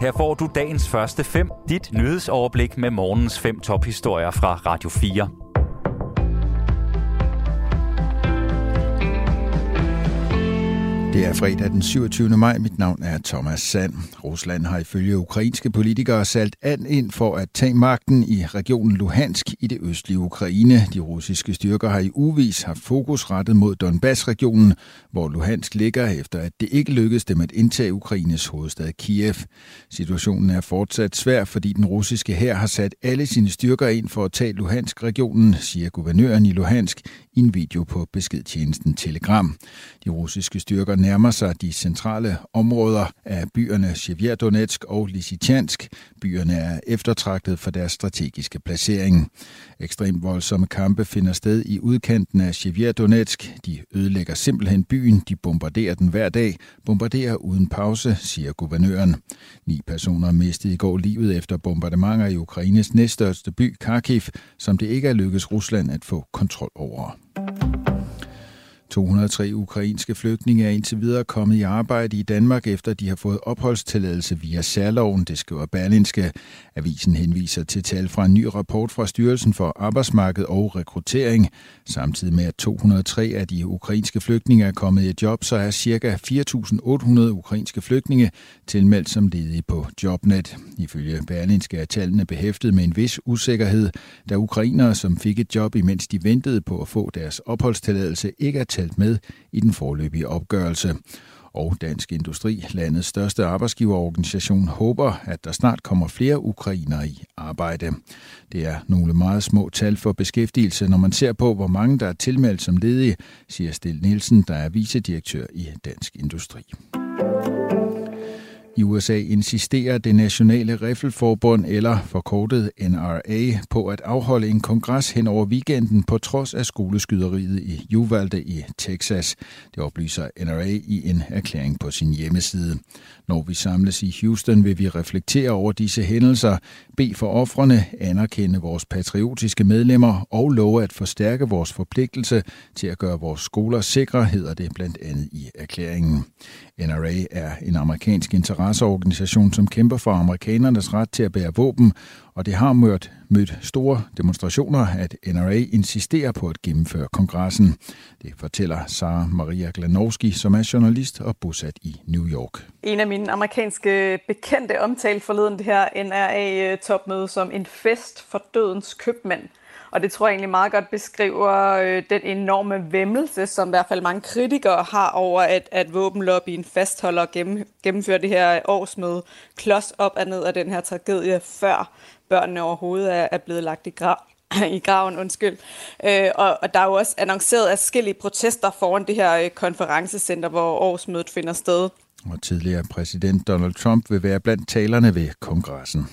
Her får du dagens første 5, dit nyhedsoverblik med morgens 5 tophistorier fra Radio 4. Det er fredag den 27. maj. Mit navn er Thomas Sand. Rusland har ifølge ukrainske politikere sat alt ind for at tage magten i regionen Luhansk i det østlige Ukraine. De russiske styrker har i ugevis haft fokus rettet mod Donbass-regionen, hvor Luhansk ligger, efter at det ikke lykkedes dem at indtage Ukraines hovedstad Kiev. Situationen er fortsat svær, fordi den russiske hær har sat alle sine styrker ind for at tage Luhansk-regionen, siger guvernøren i Luhansk i en video på beskedtjenesten Telegram. De russiske styrker nærmer sig de centrale områder af byerne Sievierodonetsk og Lisitiansk. Byerne er eftertragtet for deres strategiske placering. Ekstremt voldsomme kampe finder sted i udkanten af Sievierodonetsk. De ødelægger simpelthen byen, de bombarderer den hver dag, bombarderer uden pause, siger guvernøren. 9 personer mistede i går livet efter bombardementer i Ukraines næststørste by, Kharkiv, som det ikke er lykkedes Rusland at få kontrol over. 203 ukrainske flygtninge er indtil videre kommet i arbejde i Danmark, efter de har fået opholdstilladelse via særloven, det skriver Berlinske. Avisen henviser til tal fra en ny rapport fra Styrelsen for Arbejdsmarked og Rekruttering. Samtidig med at 203 af de ukrainske flygtninge er kommet i job, så er ca. 4.800 ukrainske flygtninge tilmeldt som ledige på JobNet. Ifølge Berlinske er tallene behæftet med en vis usikkerhed, da ukrainere, som fik et job, imens de ventede på at få deres opholdstilladelse, ikke er med i den foreløbige opgørelse. Og Dansk Industri, landets største arbejdsgiverorganisation, håber, at der snart kommer flere ukrainere i arbejde. Det er nogle meget små tal for beskæftigelse, når man ser på, hvor mange der er tilmeldt som ledige, siger Stil Nielsen, der er vicedirektør i Dansk Industri. I USA insisterer det nationale riffelforbund, eller forkortet NRA, på at afholde en kongres hen over weekenden på trods af skoleskyderiet i Uvalde i Texas. Det oplyser NRA i en erklæring på sin hjemmeside. Når vi samles i Houston, vil vi reflektere over disse hændelser, bede for ofrene, anerkende vores patriotiske medlemmer og love at forstærke vores forpligtelse til at gøre vores skoler sikre, hedder det blandt andet i erklæringen. NRA er en amerikansk interesseorganisation, som kæmper for amerikanernes ret til at bære våben, og det har mødt store demonstrationer, at NRA insisterer på at gennemføre kongressen. Det fortæller Sara Maria Glanowski, som er journalist og bosat i New York. En af mine amerikanske bekendte omtalte forleden det her NRA-topmøde som en fest for dødens købmænd. Og det tror jeg egentlig meget godt beskriver den enorme væmmelse, som i hvert fald mange kritikere har over, at våbenlobbyen fastholder og gennemfører det her årsmøde klods op og ned af den her tragedie, før børnene overhovedet er blevet lagt i graven. Og der er jo også annonceret adskillige protester foran det her konferencecenter, hvor årsmødet finder sted. Og tidligere præsident Donald Trump vil være blandt talerne ved kongressen.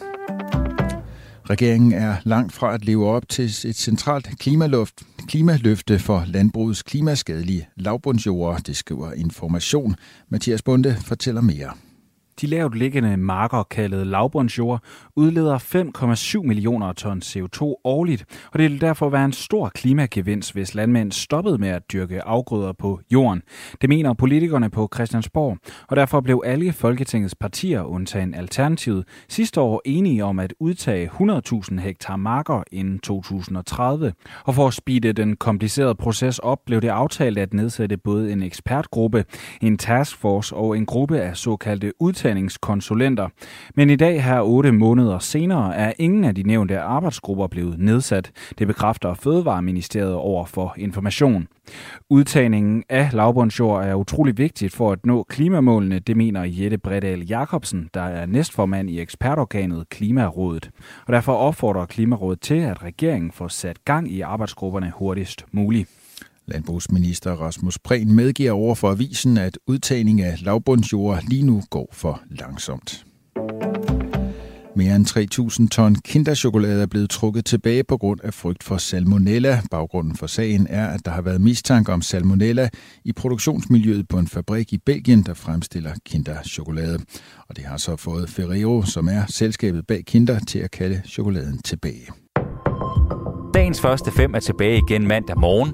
Regeringen er langt fra at leve op til et centralt klimaløfte for landbrugets klimaskadelige lavbundsjorder, det skriver Information. Mathias Bunde fortæller mere. De lavt liggende marker, kaldet lavbundsjord, udleder 5,7 millioner ton CO2 årligt, og det vil derfor være en stor klimagevinst, hvis landmænd stoppede med at dyrke afgrøder på jorden. Det mener politikerne på Christiansborg, og derfor blev alle Folketingets partier, undtagen Alternativet, sidste år enige om at udtage 100.000 hektar marker inden 2030. Og for at speede den komplicerede proces op, blev det aftalt at nedsætte både en ekspertgruppe, en taskforce og en gruppe af såkaldte udtagningskonsulenter. Men i dag, her 8 måneder senere, er ingen af de nævnte arbejdsgrupper blevet nedsat. Det bekræfter Fødevareministeriet over for Information. Udtagningen af lavbundsjord er utrolig vigtigt for at nå klimamålene, det mener Jette Bredal Jacobsen, der er næstformand i ekspertorganet Klimarådet. Og derfor opfordrer Klimarådet til, at regeringen får sat gang i arbejdsgrupperne hurtigst muligt. Landbrugsminister Rasmus Prehn medgiver over for avisen, at udtagning af lavbundsjord lige nu går for langsomt. Mere end 3.000 ton Kinder-chokolade er blevet trukket tilbage på grund af frygt for salmonella. Baggrunden for sagen er, at der har været mistanke om salmonella i produktionsmiljøet på en fabrik i Belgien, der fremstiller Kinder-chokolade. Og det har så fået Ferrero, som er selskabet bag Kinder, til at kalde chokoladen tilbage. Dagens første 5 er tilbage igen mandag morgen.